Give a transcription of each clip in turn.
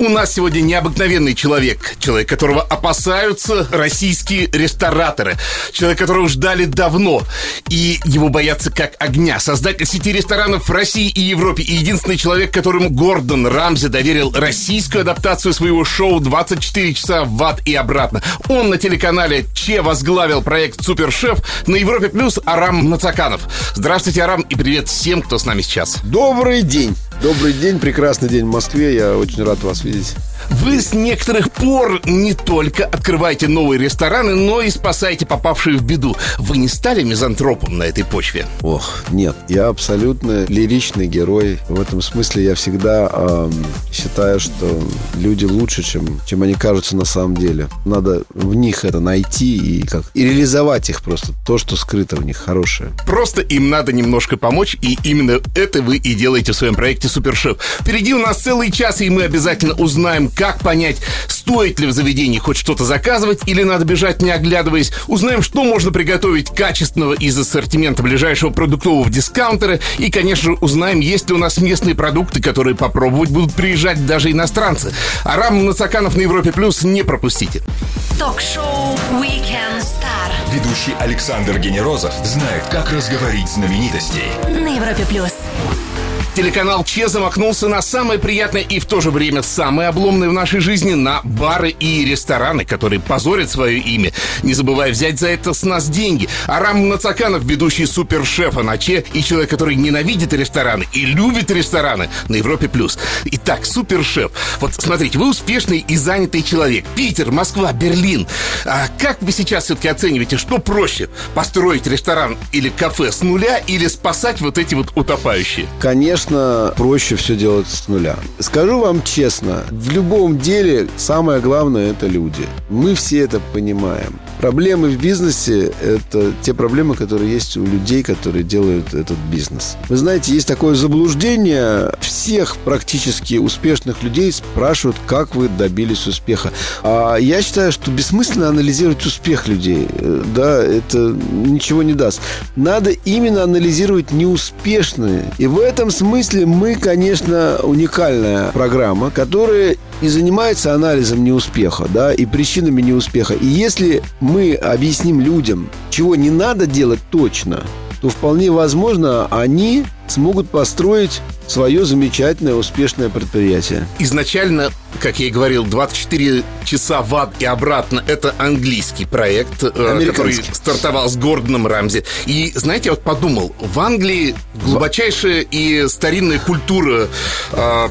У нас сегодня необыкновенный человек. Человек, которого опасаются российские рестораторы. Человек, которого ждали давно. И его боятся как огня. Создатель сети ресторанов в России и Европе. И единственный человек, которому Гордон Рамзи доверил российскую адаптацию своего шоу «24 часа в ад и обратно». Он на телеканале Че возглавил проект «Супершеф». На Европе плюс Арам Мацаканов. Здравствуйте, Арам, и привет всем, кто с нами сейчас. Добрый день. Добрый день, прекрасный день в Москве. Я очень рад вас видеть. Вы с некоторых пор не только открываете новые рестораны, но и спасаете попавшие в беду. Вы не стали мизантропом на этой почве? Ох, нет. Я абсолютно лиричный герой. В этом смысле я всегда считаю, что люди лучше, чем они кажутся на самом деле. Надо в них это найти и реализовать их просто. То, что скрыто в них, хорошее. Просто им надо немножко помочь, и именно это вы и делаете в своем проекте «Супершеф». Впереди у нас целый час, и мы обязательно узнаем, как понять, стоит ли в заведении хоть что-то заказывать или надо бежать, не оглядываясь. Узнаем, что можно приготовить качественного из ассортимента ближайшего продуктового дискаунтера. И, конечно, узнаем, есть ли у нас местные продукты, которые попробовать будут приезжать даже иностранцы. Арам Мацаканов на Европе плюс. Не пропустите. Ток-шоу We Can Star. Ведущий Александр Генерозов знает, как разговорить знаменитостей. На Европе плюс. Телеканал Че замахнулся на самое приятное и в то же время самое обломное в нашей жизни — на бары и рестораны, которые позорят свое имя, не забывая взять за это с нас деньги. Арам Мацаканов, ведущий «Супершефа» на Че, и человек, который ненавидит рестораны и любит рестораны, на Европе плюс. Итак, «Супершеф». Вот смотрите, вы успешный и занятый человек. Питер, Москва, Берлин. А как вы сейчас все-таки оцениваете, что проще? Построить ресторан или кафе с нуля, или спасать вот эти вот утопающие? Конечно, проще все делать с нуля. Скажу вам честно, в любом деле самое главное — это люди. Мы все это понимаем. Проблемы в бизнесе – это те проблемы, которые есть у людей, которые делают этот бизнес. Вы знаете, есть такое заблуждение. Всех практически успешных людей спрашивают, как вы добились успеха. А я считаю, что бессмысленно анализировать успех людей. Да, это ничего не даст. Надо именно анализировать неуспешные. И в этом смысле мы, конечно, уникальная программа, которая и занимается анализом неуспеха, да, и причинами неуспеха. И если мы объясним людям, чего не надо делать точно, то вполне возможно, они смогут построить свое замечательное, успешное предприятие. Изначально, как я и говорил, 24 часа в ад и обратно — это английский проект, который стартовал с Гордоном Рамзи. И, знаете, я вот подумал, в Англии глубочайшая и старинная культура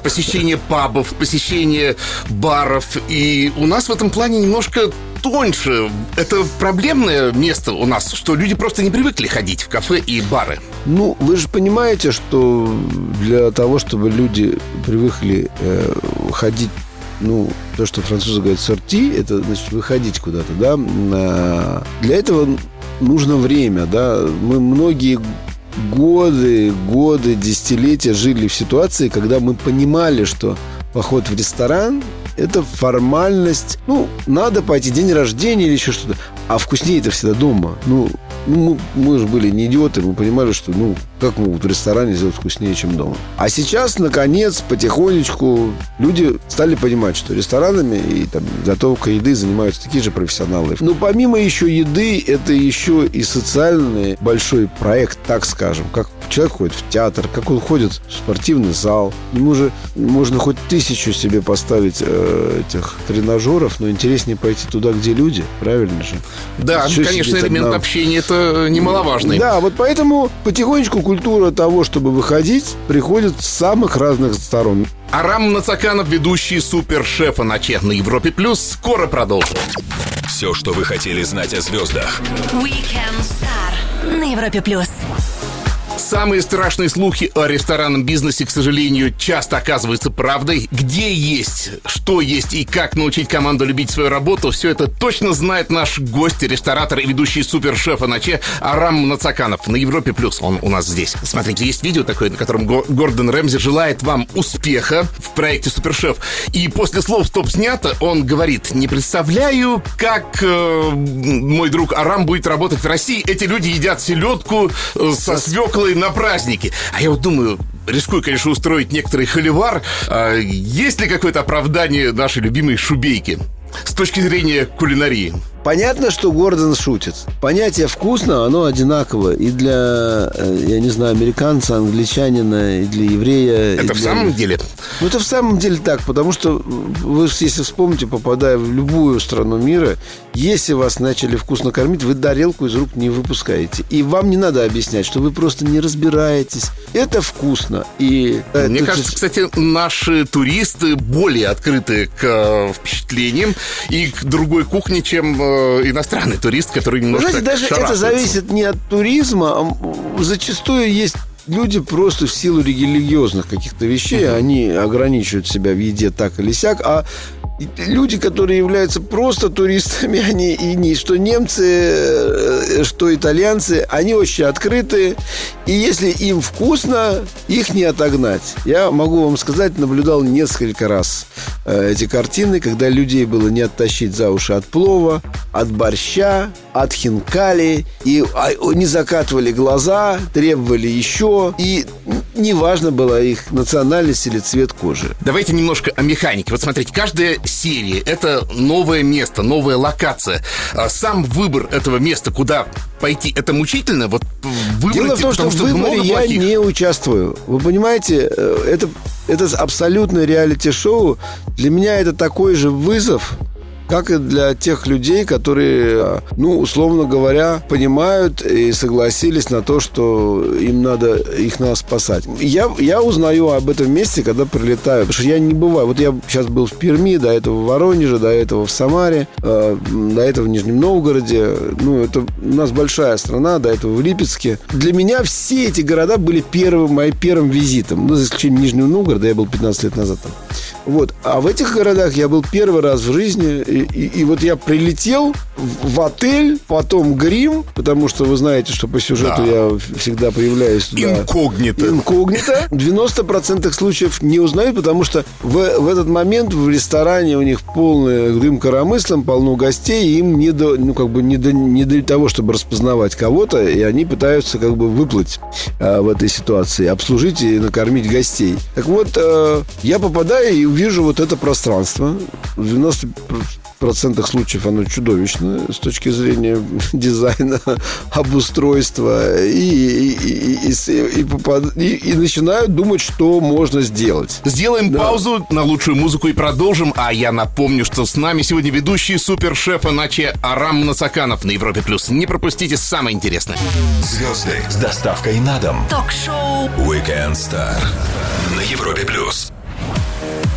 посещения пабов, посещения баров. И у нас в этом плане немножко тоньше. Это проблемное место у нас, что люди просто не привыкли ходить в кафе и бары. Ну, вы же понимаете, что для того, чтобы люди привыкли ходить, ну, то, что французы говорят «сорти», это значит выходить куда-то, да. Для этого нужно время, да. Мы многие годы, десятилетия жили в ситуации, когда мы понимали, что поход в ресторан — это формальность. Ну, надо пойти, день рождения или еще что-то. А вкуснее это всегда дома. Ну, мы же были не идиоты, мы понимали, что, ну, как могут в ресторане сделать вкуснее, чем дома. А сейчас, наконец, потихонечку люди стали понимать, что ресторанами и там готовкой еды занимаются такие же профессионалы. Но помимо еще еды, это еще и социальный большой проект, так скажем. Как человек ходит в театр, как он ходит в спортивный зал. Ему же можно хоть 1000 себе поставить этих тренажеров, но интереснее пойти туда, где люди, правильно же? Да, еще, конечно, элемент общения — это немаловажный. Да, вот поэтому потихонечку культура того, чтобы выходить, приходит с самых разных сторон. Арам Мацаканов, ведущий «Супершефа» на Че на Европе плюс. Скоро продолжим. Все, что вы хотели знать о звездах. We Can Star на Европе плюс. Самые страшные слухи о ресторанном бизнесе, к сожалению, часто оказываются правдой. Где есть, что есть и как научить команду любить свою работу, все это точно знает наш гость, ресторатор и ведущий Супершефа на Че Арам Мацаканов на Европе плюс. Он у нас здесь. Смотрите, есть видео такое, на котором Гордон Рамзи желает вам успеха в проекте Супершеф. И после слов «Стоп, снято» он говорит: «Не представляю, как мой друг Арам будет работать в России. Эти люди едят селедку со свеклой на празднике». А я вот думаю, рискую, конечно, устроить некоторый холивар. Есть ли какое-то оправдание нашей любимой шубейки с точки зрения кулинарии? Понятно, что Гордон шутит. Понятие «вкусно», оно одинаково и для, я не знаю, американца, англичанина, и для еврея. Это в самом деле? Ну, это в самом деле так, потому что вы, если вспомните, попадая в любую страну мира, если вас начали вкусно кормить, вы тарелку из рук не выпускаете. И вам не надо объяснять, что вы просто не разбираетесь. Это вкусно. И мне кажется, кстати, наши туристы более открыты к впечатлениям и к другой кухне, чем иностранный турист, который немножко шарахается. Знаете, даже это зависит не от туризма, а зачастую есть люди просто в силу религиозных каких-то вещей, они ограничивают себя в еде так или сяк, а люди, которые являются просто туристами, они и что немцы, что итальянцы, они очень открыты. И если им вкусно, их не отогнать. Я могу вам сказать, наблюдал несколько раз эти картины, когда людей было не оттащить за уши от плова, от борща, от хинкали. И они закатывали глаза, требовали еще. И неважно была их национальность или цвет кожи. Давайте немножко о механике. Вот смотрите, каждая серии — это новое место, новая локация. Сам выбор этого места, куда пойти, это мучительно? Вот дело в том, что в выборе я не участвую. Вы понимаете, это абсолютно реалити-шоу. Для меня это такой же вызов, как и для тех людей, которые, ну, условно говоря, понимают и согласились на то, что им надо, их надо спасать. Я узнаю об этом месте, когда прилетаю, потому что я не бываю. Вот я сейчас был в Перми, до этого в Воронеже, до этого в Самаре, до этого в Нижнем Новгороде. Ну, это у нас большая страна, до этого в Липецке. Для меня все эти города были моим первым визитом. Ну, за исключением Нижнего Новгорода, я был 15 лет назад там. Вот. А в этих городах я был первый раз в жизни. И вот я прилетел в отель, потом грим, потому что вы знаете, что по сюжету я всегда появляюсь туда инкогнито. 90% случаев не узнают, потому что в этот момент в ресторане у них полный дым коромыслом, полно гостей, и им не до того, чтобы распознавать кого-то, и они пытаются как бы выплыть в этой ситуации, обслужить и накормить гостей. Так вот, я попадаю и вижу вот это пространство. 90% случаев оно чудовищно с точки зрения дизайна, обустройства, и начинают думать, что можно сделать. Сделаем паузу на лучшую музыку и продолжим. А я напомню, что с нами сегодня ведущий Супершефа на Че Арам Мацаканов на Европе плюс. Не пропустите самое интересное. Звезды с доставкой на дом. Ток-шоу Weekend Star на Европе плюс.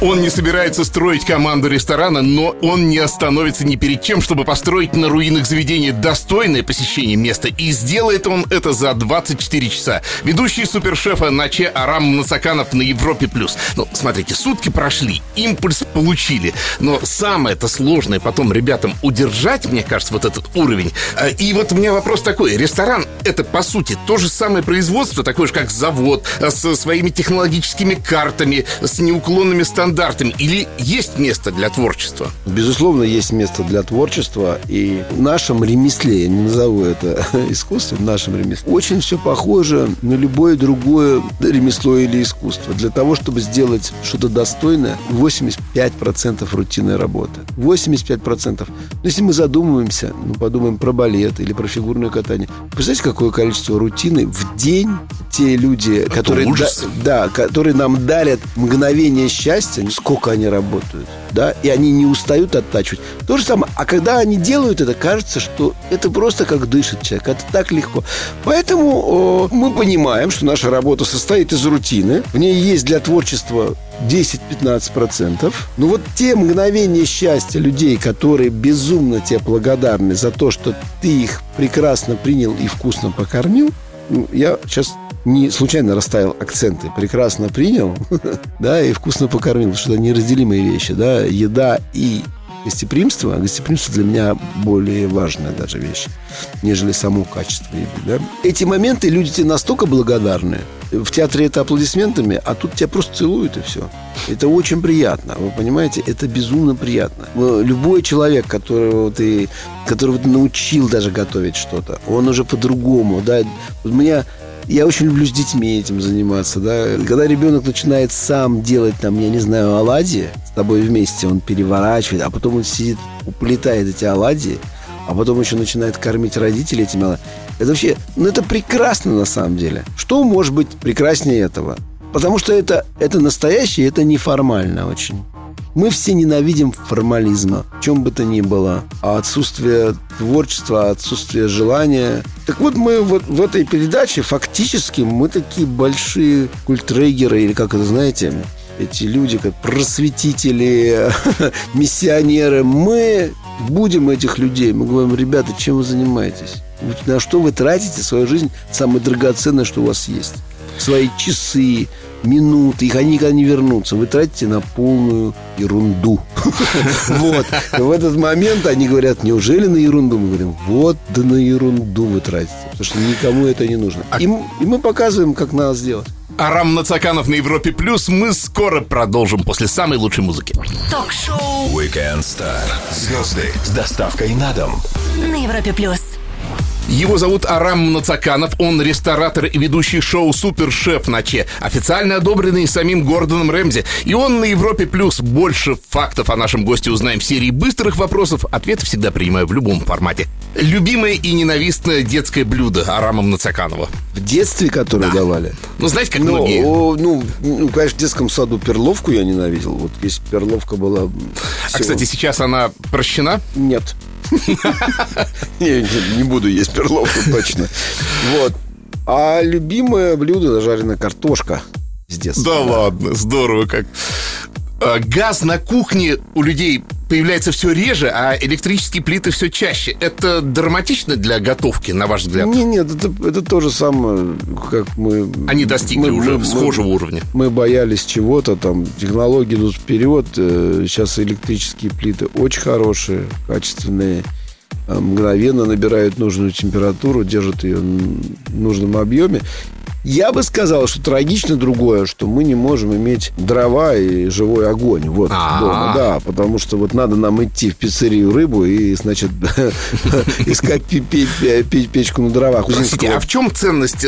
Он не собирается строить команду ресторана, но он не остановится ни перед чем, чтобы построить на руинах заведения достойное посещение места. И сделает он это за 24 часа. Ведущий Супершефа на Че Арам Мацаканов на Европе+. Ну, смотрите, сутки прошли, импульс получили. Но самое-то сложное потом ребятам удержать, мне кажется, вот этот уровень. И вот у меня вопрос такой. Ресторан — это, по сути, то же самое производство, такое же, как завод, со своими технологическими картами, с неуклонными стандартами. Или есть место для творчества? Безусловно, есть место для творчества. И в нашем ремесле, я не назову это искусством, в нашем ремесле очень все похоже на любое другое ремесло или искусство. Для того, чтобы сделать что-то достойное, 85% рутинной работы. 85%. Но если мы задумываемся, мы подумаем про балет или про фигурное катание. Представляете, какое количество рутины в день те люди, которые нам дарят мгновение счастья, сколько они работают, да, и они не устают оттачивать. То же самое. А когда они делают это, кажется, что это просто как дышит человек. Это так легко. Поэтому мы понимаем, что наша работа состоит из рутины. В ней есть для творчества 10-15%. Но вот те мгновения счастья людей, которые безумно тебе благодарны за то, что ты их прекрасно принял и вкусно покормил, я сейчас не случайно расставил акценты. Прекрасно принял, да, и вкусно покормил, потому что это неразделимые вещи, да, еда и гостеприимство. Гостеприимство для меня более важная даже вещь, нежели само качество еды, да. Эти моменты люди тебе настолько благодарны. В театре это аплодисментами, а тут тебя просто целуют, и все. Это очень приятно, вы понимаете? Это безумно приятно. Любой человек, которого ты научил даже готовить что-то, он уже по-другому, да. Я очень люблю с детьми этим заниматься, да. Когда ребенок начинает сам делать, там, я не знаю, оладьи с тобой вместе, он переворачивает, а потом он сидит, уплетает эти оладьи, а потом еще начинает кормить родителей этими оладьями. Это вообще, ну, это прекрасно на самом деле. Что может быть прекраснее этого? Потому что это настоящее, это неформально очень. Мы все ненавидим формализма, в чем бы то ни было, отсутствие творчества, отсутствие желания. Так вот, мы вот в этой передаче фактически мы такие большие культрегеры, или как это, знаете, эти люди, как просветители, миссионеры. Мы будем этих людей, мы говорим: ребята, чем вы занимаетесь? На что вы тратите свою жизнь, самое драгоценное, что у вас есть? Свои часы, минуты, их они никогда не вернутся. Вы тратите на полную ерунду. Вот. В этот момент они говорят: неужели на ерунду? Мы говорим: вот, да на ерунду вы тратите, потому что никому это не нужно. И мы показываем, как надо сделать. Арам Мацаканов на Европе Плюс. Мы скоро продолжим после самой лучшей музыки. Ток-шоу Weekend Star. Звезды с доставкой на дом на Европе Плюс. Его зовут Арам Мацаканов, он ресторатор и ведущий шоу «Супершеф» на Че, официально одобренный самим Гордоном Рамзи. И он на Европе Плюс. Больше фактов о нашем госте узнаем в серии быстрых вопросов. Ответы всегда принимаю в любом формате. Любимое и ненавистное детское блюдо Арама Мацаканова? В детстве, которое давали? Ну, знаете, как многие. Ну, конечно, в детском саду перловку я ненавидел. Вот если перловка была... А, кстати, сейчас она прощена? Нет. Не буду есть перловку, точно. Вот. А любимое блюдо — жареная картошка с детства. Да ладно, здорово как. Газ на кухне у людей появляется все реже, а электрические плиты все чаще. Это драматично для готовки, на ваш взгляд? Нет, это то же самое, как мы... Они достигли уже схожего уровня. Мы боялись чего-то, там, технологии идут вперед. Сейчас электрические плиты очень хорошие, качественные. Мгновенно набирают нужную температуру, держат ее в нужном объеме. Я бы сказал, что трагично другое, что мы не можем иметь дрова и живой огонь вот дома, да, потому что вот надо нам идти в пиццерию «Рыбу» и, значит, искать печку на дровах. Простите, а в чем ценность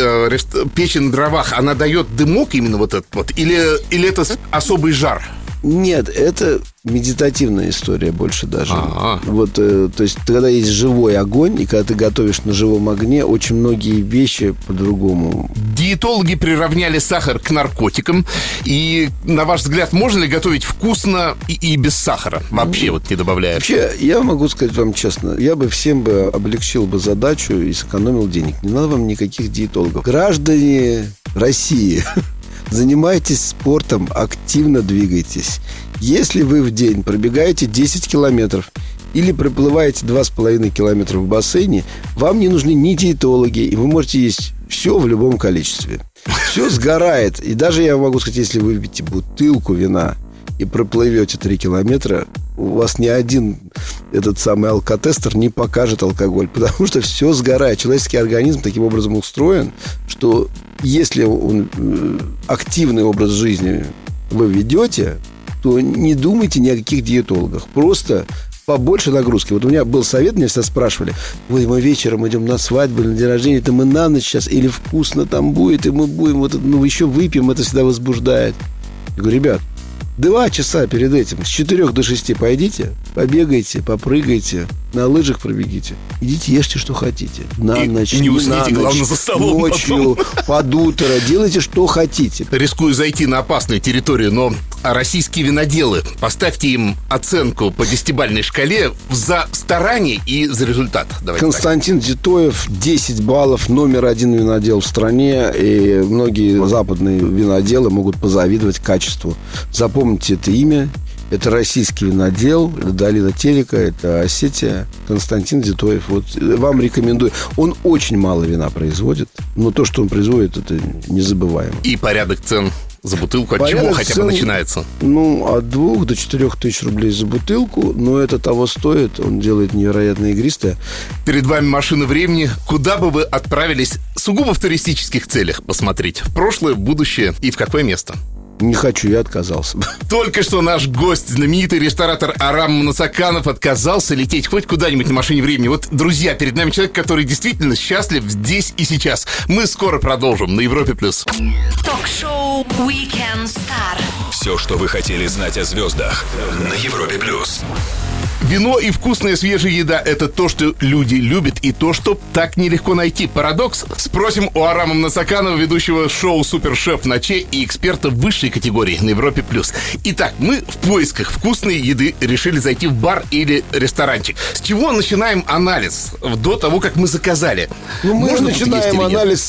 печи на дровах? Она дает дымок именно вот этот вот? Или это особый жар? Нет, это медитативная история больше даже. Вот, то есть, когда есть живой огонь, и когда ты готовишь на живом огне, очень многие вещи по-другому. Диетологи приравняли сахар к наркотикам. И, на ваш взгляд, можно ли готовить вкусно и без сахара? Вообще, вот не добавляя. Вообще, я могу сказать вам честно, я бы всем бы облегчил бы задачу и сэкономил денег. Не надо вам никаких диетологов. Граждане России... Занимайтесь спортом, активно двигайтесь. Если вы в день пробегаете 10 километров или проплываете 2,5 километра в бассейне, вам не нужны ни диетологи, и вы можете есть все в любом количестве. Все сгорает. И даже я могу сказать, если вы выпьете бутылку вина и проплывете 3 километра, у вас ни один этот самый алкотестер не покажет алкоголь, потому что все сгорает. Человеческий организм таким образом устроен, что если он активный образ жизни вы ведете, то не думайте ни о каких диетологах. Просто побольше нагрузки. Вот у меня был совет, меня всегда спрашивали: ой, мы вечером идем на свадьбу, на день рождения, это мы на ночь сейчас, или вкусно там будет, и мы будем, вот, ну, еще выпьем, это всегда возбуждает. Я говорю: ребят, 2 часа перед этим, с 4 до 6 пойдите, побегайте, попрыгайте, на лыжах пробегите. Идите, ешьте, что хотите. На ночь, не усните, на ночь, главное, за столом ночью, потом. Под утро. Делайте, что хотите. Рискую зайти на опасную территорию, но российские виноделы, поставьте им оценку по 10-бальной шкале за старание и за результат. Давайте. Константин Дзитоев, 10 баллов, номер 1 винодел в стране. И многие западные виноделы могут позавидовать качеству. Запомните это имя. Это российский винодел, долина Терека, это Осетия, Константин Дзитоев. Вот вам рекомендую. Он очень мало вина производит, но то, что он производит, это незабываемо. И порядок цен за бутылку, от чего хотя бы начинается? Ну, от 2 до 4 тысяч рублей за бутылку, но это того стоит, он делает невероятно игристое. Перед вами машина времени. Куда бы вы отправились сугубо в туристических целях посмотреть? В прошлое, в будущее и в какое место? Не хочу, я отказался. Только что наш гость, знаменитый ресторатор Арам Мацаканов, отказался лететь хоть куда-нибудь на машине времени. Вот, друзья, перед нами человек, который действительно счастлив здесь и сейчас. Мы скоро продолжим на Европе плюс. Ток-шоу We Can Star. Все, что вы хотели знать о звездах на Европе плюс. Вино и вкусная свежая еда – это то, что люди любят, и то, что так нелегко найти. Парадокс? Спросим у Арама Мацаканова, ведущего шоу «Супершеф» на Че и эксперта высшей категории на Европе+. Итак, мы в поисках вкусной еды решили зайти в бар или ресторанчик. С чего начинаем анализ до того, как мы заказали? Ну, мы начинаем анализ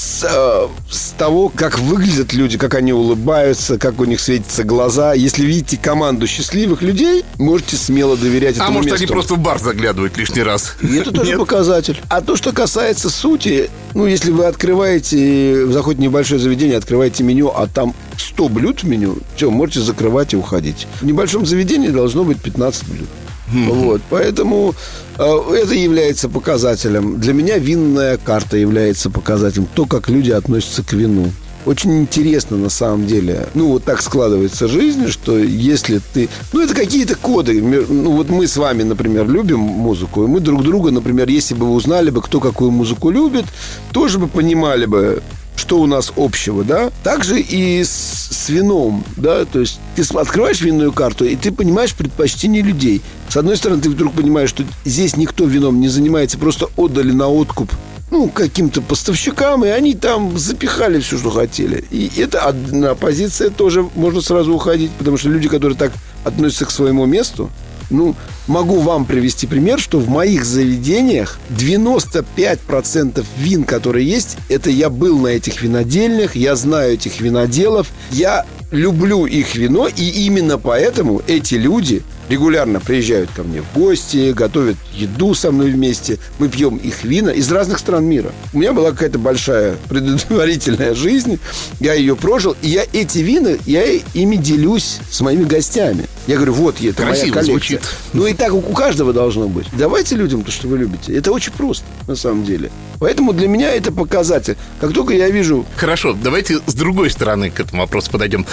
с того, как выглядят люди, как они улыбаются, как у них светятся глаза. Если видите команду счастливых людей, можете смело доверять этому. Может, они просто в бар заглядывают лишний раз. Это тоже показатель. А то, что касается сути, ну, если вы открываете, заходите в небольшое заведение, открываете меню, а там 100 блюд в меню, все, можете закрывать и уходить. В небольшом заведении должно быть 15 блюд. Вот, поэтому это является показателем. Для меня винная карта является показателем. То, как люди относятся к вину. Очень интересно, на самом деле. Ну, вот так складывается жизнь, что если ты... Ну, это какие-то коды. Ну, вот мы с вами, например, любим музыку. И мы друг друга, например, если бы узнали бы, кто какую музыку любит, тоже бы понимали бы, что у нас общего, да? Также и с вином, да? То есть ты открываешь винную карту, и ты понимаешь предпочтения людей. С одной стороны, ты вдруг понимаешь, что здесь никто вином не занимается, просто отдали на откуп, ну, каким-то поставщикам, и они там запихали все, что хотели. И это одна позиция, тоже можно сразу уходить, потому что люди, которые так относятся к своему месту, ну, могу вам привести пример, что в моих заведениях 95% вин, которые есть, это я был на этих винодельнях, я знаю этих виноделов, я люблю их вино, и именно поэтому эти люди регулярно приезжают ко мне в гости, готовят еду со мной вместе, мы пьем их вина из разных стран мира. У меня была какая-то большая предварительная жизнь, я ее прожил, и я эти вина, я ими делюсь с моими гостями. Я говорю, вот, это красиво моя коллекция. Звучит. Ну и так у каждого должно быть. Давайте людям то, что вы любите. Это очень просто, на самом деле. Поэтому для меня это показатель. Как только я вижу... Хорошо, давайте с другой стороны к этому вопросу подойдем.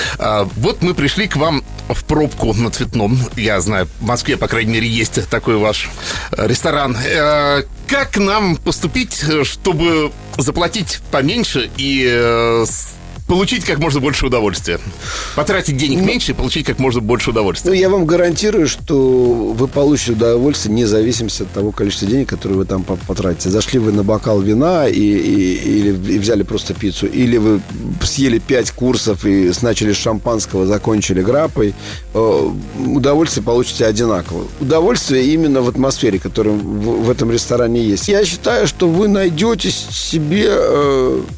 Вот мы пришли к вам в пробку на Цветном. Я знаю, в Москве, по крайней мере, есть такой ваш ресторан. Как нам поступить, чтобы заплатить поменьше и... получить как можно больше удовольствия. Потратить денег меньше и получить как можно больше удовольствия. Ну, я вам гарантирую, что вы получите удовольствие, независимо от того количества денег, которое вы там потратите. Зашли вы на бокал вина или взяли просто пиццу, или вы съели 5 курсов и начали с шампанского, закончили граппой, удовольствие получите одинаково. Удовольствие именно в атмосфере, которая в этом ресторане есть. Я считаю, что вы найдете себе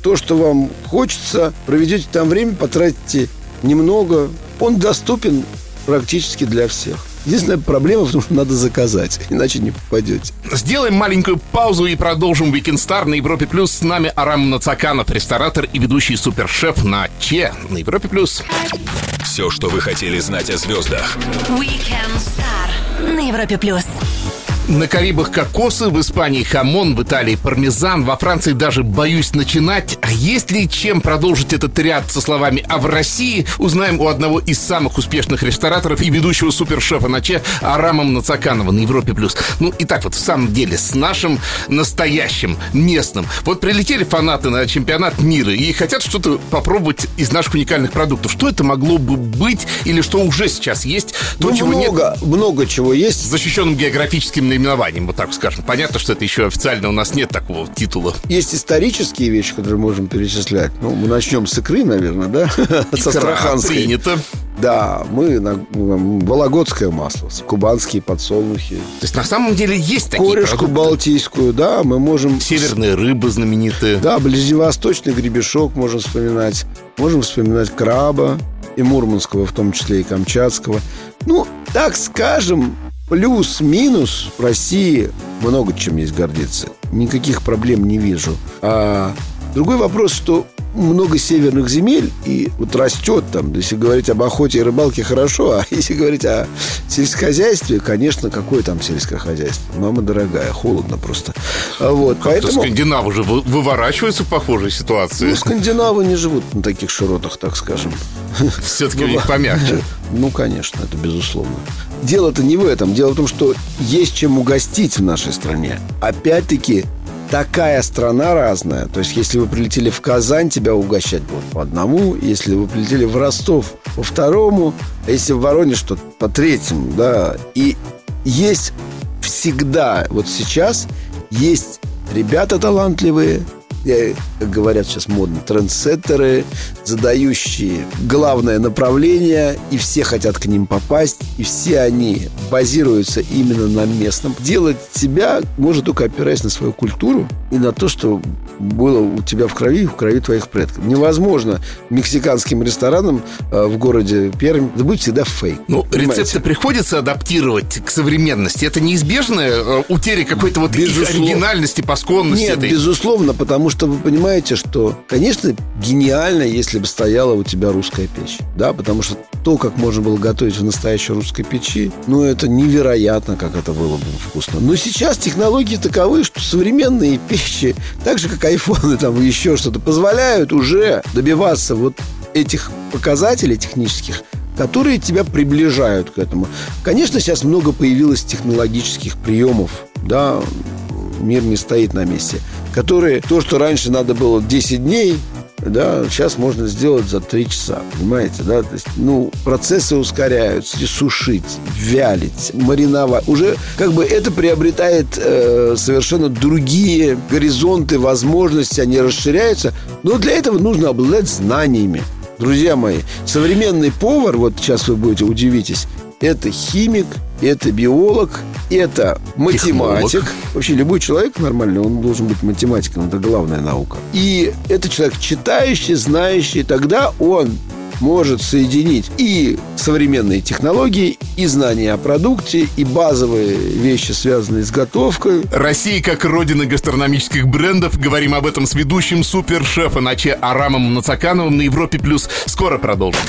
то, что вам хочется, проведете там время, потратите немного. Он доступен практически для всех. Единственная проблема в том, что надо заказать, иначе не попадете. Сделаем маленькую паузу и продолжим Weekend Star на Европе+. С нами Арам Мацаканов, ресторатор и ведущий Супершеф на Че на Европе+. Все, что вы хотели знать о звездах. Weekend Star на Европе+. На Карибах кокосы, в Испании хамон, в Италии пармезан, во Франции даже боюсь начинать. Есть ли чем продолжить этот ряд со словами «А в России» узнаем у одного из самых успешных рестораторов и ведущего супершефа на Че Арама Мацаканова на Европе+. Ну и так вот, в самом деле, с нашим настоящим, местным. Вот прилетели фанаты на чемпионат мира и хотят что-то попробовать из наших уникальных продуктов. Что это могло бы быть или что уже сейчас есть? То, ну, чего много, нет, много чего есть. С защищенным географическим наименованием, вот так скажем. Понятно, что это еще официально у нас нет такого титула. Есть исторические вещи, которые можем перечислять. Ну, мы начнем с икры, наверное, да? С астраханской. Принято. Да, мы вологодское масло, кубанские подсолнухи. То есть, на самом деле, есть такие корешку продукты. Балтийскую, да, мы можем... Северные рыбы знаменитые. Да, ближневосточный гребешок можем вспоминать. Можем вспоминать краба. и мурманского, в том числе и камчатского. Ну, так скажем, плюс-минус в России много чем есть гордиться. Никаких проблем не вижу. А другой вопрос, что много северных земель, и вот растет там, если говорить об охоте и рыбалке, хорошо, а если говорить о сельскохозяйстве, конечно, какое там сельское хозяйство? Мама дорогая, холодно просто. Вот, поэтому... Скандинавы же выворачиваются в похожей ситуации. Ну, скандинавы не живут на таких широтах, так скажем. Все-таки у них помягче. Ну, конечно, это безусловно. Дело-то не в этом, дело в том, что есть чем угостить в нашей стране. Опять-таки, такая страна разная. То есть, если вы прилетели в Казань, тебя угощать будут по одному. Если вы прилетели в Ростов, по второму. А если в Воронеж, то по третьему, да. И есть всегда, вот сейчас, есть ребята талантливые, как говорят сейчас модно, трендсеттеры, задающие главное направление, и все хотят к ним попасть, и все они базируются именно на местном. Делать себя можно только опираясь на свою культуру и на то, что было у тебя в крови и в крови твоих предков. Невозможно мексиканским ресторанам в городе Пермь, это будет всегда фейк. Ну, рецепты приходится адаптировать к современности. Это неизбежная утеря какой-то вот оригинальности, посконности. Нет, безусловно, потому что вы понимаете, что, конечно, гениально, если бы стояла у тебя русская печь, да, потому что то, как можно было готовить в настоящей русской печи, ну, это невероятно, как это было бы вкусно. Но сейчас технологии таковы, что современные печи, так же, как айфоны, там, еще что-то, позволяют уже добиваться вот этих показателей технических, которые тебя приближают к этому. Конечно, сейчас много появилось технологических приемов, да, мир не стоит на месте, которые, то, что раньше надо было 10 дней, да, сейчас можно сделать за 3 часа, понимаете, да, то есть, ну, процессы ускоряются, сушить, вялить, мариновать, уже как бы это приобретает совершенно другие горизонты, возможности, они расширяются, но для этого нужно обладать знаниями, друзья мои, современный повар, вот сейчас вы будете удивитесь, это химик, это биолог, это математик. Технолог. Вообще любой человек нормальный, он должен быть математиком, это главная наука. И это человек читающий, знающий, тогда он может соединить и современные технологии, и знания о продукте, и базовые вещи, связанные с готовкой. Россия как родина гастрономических брендов. Говорим об этом с ведущим Супершефа на Че Арамом Мацакановым на Европе плюс. Скоро продолжим.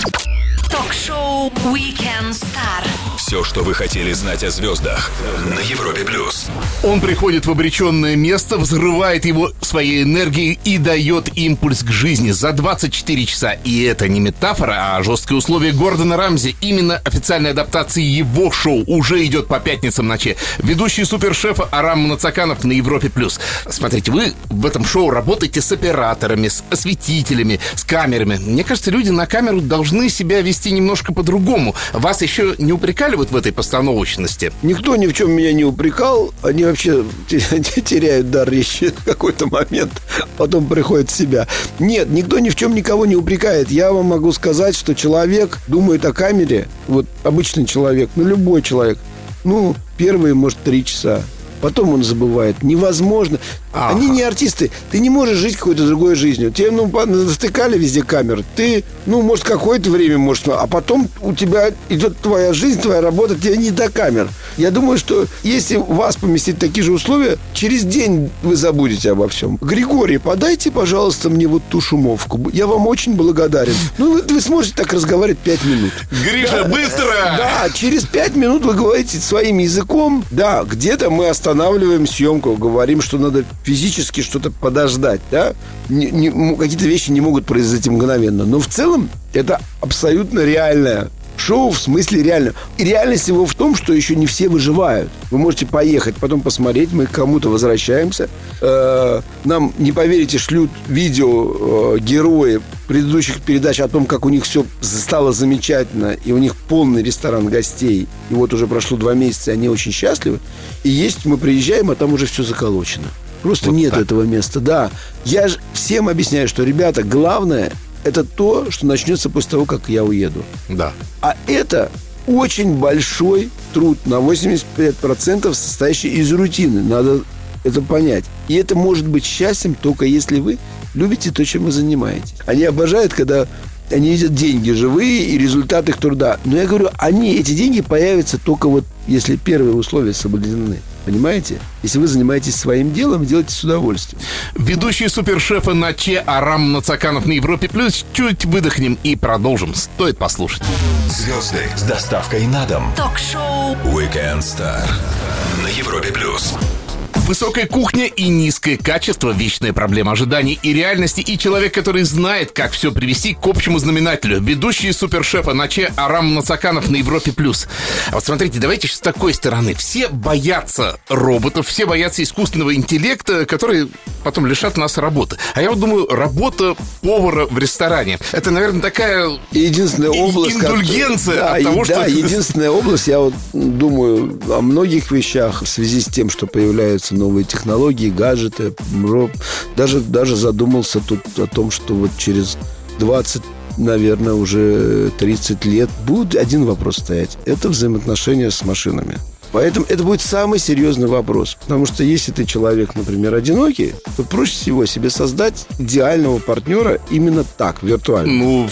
Ток-шоу We Can Star. Все, что вы хотели знать о звездах на Европе плюс. Он приходит в обреченное место, взрывает его своей энергией и дает импульс к жизни за 24 часа. И это не метафора, а жесткие условия Гордона Рамзи. Именно официальная адаптация его шоу уже идет по пятницам на Че. Ведущий Супершефа Арам Мацаканов на Европе плюс. Смотрите, вы в этом шоу работаете с операторами, с осветителями, с камерами. Мне кажется, люди на камеру должны себя вести немножко по-другому. Вас еще не упрекали вот в этой постановочности? Никто ни в чем меня не упрекал. Они вообще теряют дар речи в какой-то момент. Потом приходят в себя. Нет, никто ни в чем никого не упрекает. Я вам могу сказать, что человек думает о камере. Вот обычный человек, ну любой человек. Ну, первые, может, 3 часа. Потом он забывает. Невозможно. Ага. Они не артисты. Ты не можешь жить какой-то другой жизнью. Тебе, ну, затыкали везде камеры. Ты, ну, может, какое-то время, может... А потом у тебя идет твоя жизнь, твоя работа. Тебе не до камер. Я думаю, что если вас поместить в такие же условия, через день вы забудете обо всем. Григорий, подайте, пожалуйста, мне вот ту шумовку. Я вам очень благодарен. Ну, вы сможете так разговаривать 5 минут. Гриша, да, быстро! Да, через 5 минут вы говорите своим языком. Да, где-то мы останавливаем съемку, говорим, что надо физически что-то подождать, да? Какие-то вещи не могут произойти мгновенно. Но в целом это абсолютно реальное шоу, в смысле реально. И реальность его в том, что еще не все выживают. Вы можете поехать, потом посмотреть, мы к кому-то возвращаемся. Нам, не поверите, шлют видео герои предыдущих передач о том, как у них все стало замечательно, и у них полный ресторан гостей. И вот уже прошло 2 месяца, и они очень счастливы. И есть, мы приезжаем, а там уже все заколочено. Просто вот нет так этого места, да. Я же всем объясняю, что, ребята, главное... это то, что начнется после того, как я уеду. Да. А это очень большой труд, на 85% состоящий из рутины. Надо это понять. И это может быть счастьем, только если вы любите то, чем вы занимаетесь. Они обожают, когда Они видят деньги живые и результат их труда. Но я говорю, эти деньги появятся только вот если первые условия соблюдены. Понимаете? Если вы занимаетесь своим делом, делайте с удовольствием. Ведущий Супершефа на Че Арам Мацаканов на Европе Плюс. Чуть выдохнем и продолжим. Стоит послушать. Звезды с доставкой на дом. Ток-шоу Weekend Star на Европе Плюс. Высокая кухня и низкое качество, вечная проблема ожиданий и реальности, и человек, который знает, как все привести к общему знаменателю. Ведущий Супершефа на Че Арам Мацаканов на Европе+. А вот смотрите, давайте с такой стороны. Все боятся роботов, все боятся искусственного интеллекта, которые потом лишат нас работы. А я вот думаю, работа повара в ресторане. Это, наверное, такая единственная область, индульгенция от того, что... Да, единственная область, я вот думаю о многих вещах в связи с тем, что появляются новые технологии, гаджеты. Даже задумался тут о том, что вот через 20, наверное, уже 30 лет будет один вопрос стоять. Это взаимоотношения с машинами. Поэтому это будет самый серьезный вопрос. Потому что если ты человек, например, одинокий, то проще всего себе создать идеального партнера именно так, виртуально.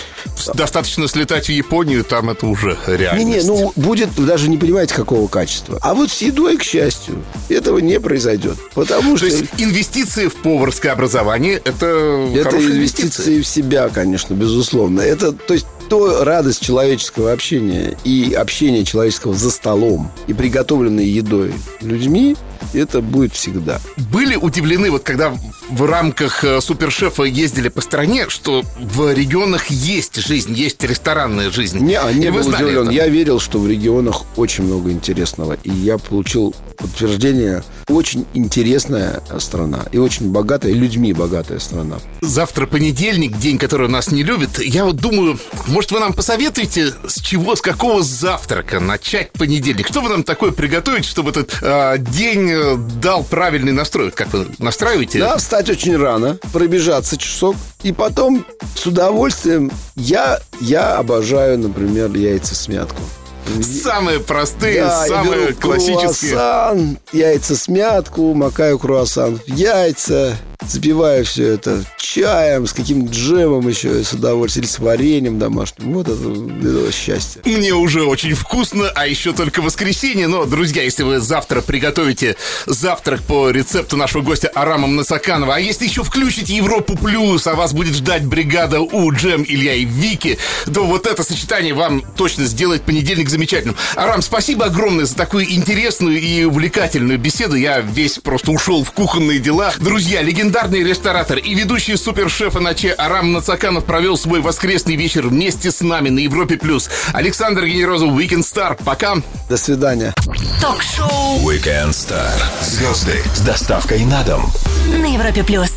Достаточно слетать в Японию, там это уже реальность. Будет, даже не понимаете, какого качества. А вот с едой, к счастью, этого не произойдет. Потому что... То есть инвестиции в поварское образование – это хорошие инвестиции в себя, конечно, безусловно. То радость человеческого общения и общения человеческого за столом и приготовленной едой людьми, это будет всегда. Были удивлены, когда в рамках Супершефа ездили по стране, что в регионах есть жизнь, есть ресторанная жизнь? Не был удивлен. Я верил, что в регионах очень много интересного. И я получил подтверждение. Очень интересная страна. И очень богатая, и людьми богатая страна. Завтра понедельник, день, который нас не любит. Я вот думаю, может, вы нам посоветуете, с какого завтрака начать понедельник? Что вы нам такое приготовите, чтобы этот день дал правильный настрой? Как вы настраиваете? Да, встать очень рано, пробежаться часок. И потом с удовольствием. Я обожаю, например, яйца-всмятку. Самые простые, самые классические. Круассан, яйца-всмятку, макаю круассан в яйца, запиваю все это чаем, с каким-нибудь джемом еще, с удовольствием, или с вареньем домашним. Вот это счастье. Мне уже очень вкусно, а еще только воскресенье. Но, друзья, если вы завтра приготовите завтрак по рецепту нашего гостя Арама Мацаканова, а если еще включите Европу Плюс, а вас будет ждать бригада У, Джем, Илья и Вики, то вот это сочетание вам точно сделает понедельник замечательным. Арам, спасибо огромное за такую интересную и увлекательную беседу. Я весь просто ушел в кухонные дела. Друзья, легендарный ресторатор и ведущий Супершефа на Че Арам Мацаканов провел свой воскресный вечер вместе с нами на Европе+. Александр Генерозов, Weekend Star. Пока. До свидания. Ток-шоу Weekend Star. Звезды с доставкой на дом. На Европе+.